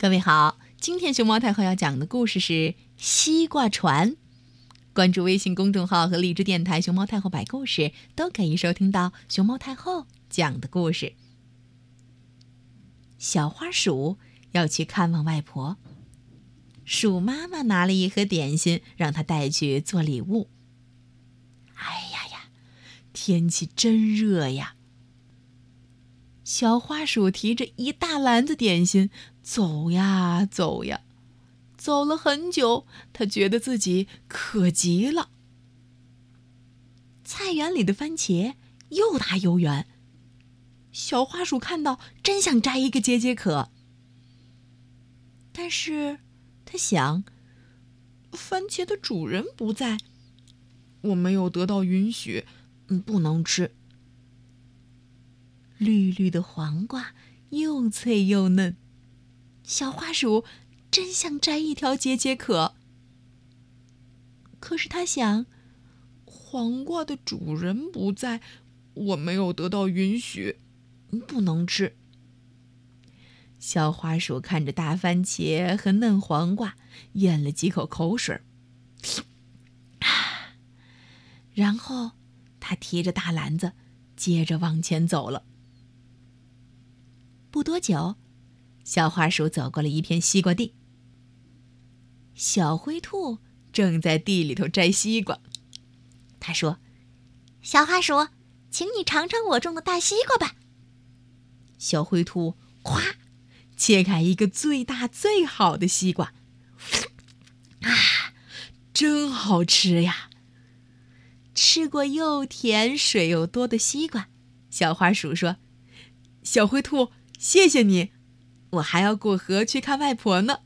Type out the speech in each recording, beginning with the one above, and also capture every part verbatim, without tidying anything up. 各位好，今天熊猫太后要讲的故事是西瓜船。关注微信公众号和荔枝电台熊猫太后摆故事，都可以收听到熊猫太后讲的故事。小花鼠要去看望外婆，鼠妈妈拿了一盒点心让她带去做礼物。哎呀呀，天气真热呀！小花鼠提着一大篮子点心走呀走呀，走了很久，它觉得自己渴极了。菜园里的番茄又大又圆，小花鼠看到真想摘一个解解渴。但是它想，番茄的主人不在，我没有得到允许，不能吃。绿绿的黄瓜又脆又嫩，小花鼠真想摘一条解解渴。可是它想，黄瓜的主人不在，我没有得到允许，不能吃。小花鼠看着大番茄和嫩黄瓜，咽了几口口水，啊，然后它提着大篮子接着往前走了。不多久，小花鼠走过了一片西瓜地，小灰兔正在地里头摘西瓜。他说：“小花鼠，请你尝尝我种的大西瓜吧。”小灰兔哗，切开一个最大最好的西瓜，啊，真好吃呀！吃过又甜水又多的西瓜，小花鼠说：“小灰兔，谢谢你，我还要过河去看外婆呢。”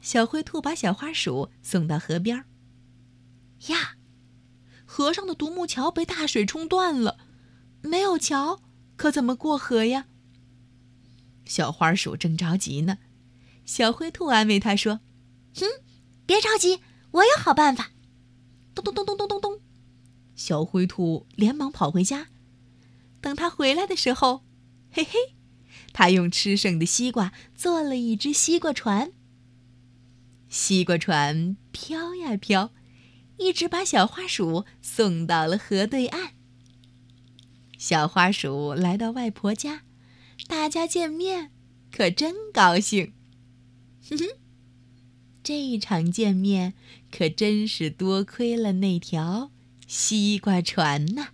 小灰兔把小花鼠送到河边。呀，河上的独木桥被大水冲断了，没有桥，可怎么过河呀？小花鼠正着急呢，小灰兔安慰他说：“哼，别着急，我有好办法。”咚咚咚咚咚咚咚，小灰兔连忙跑回家。等他回来的时候，嘿嘿，他用吃剩的西瓜做了一只西瓜船。西瓜船飘呀飘，一直把小花鼠送到了河对岸。小花鼠来到外婆家，大家见面可真高兴。哼哼，这一场见面可真是多亏了那条西瓜船呐。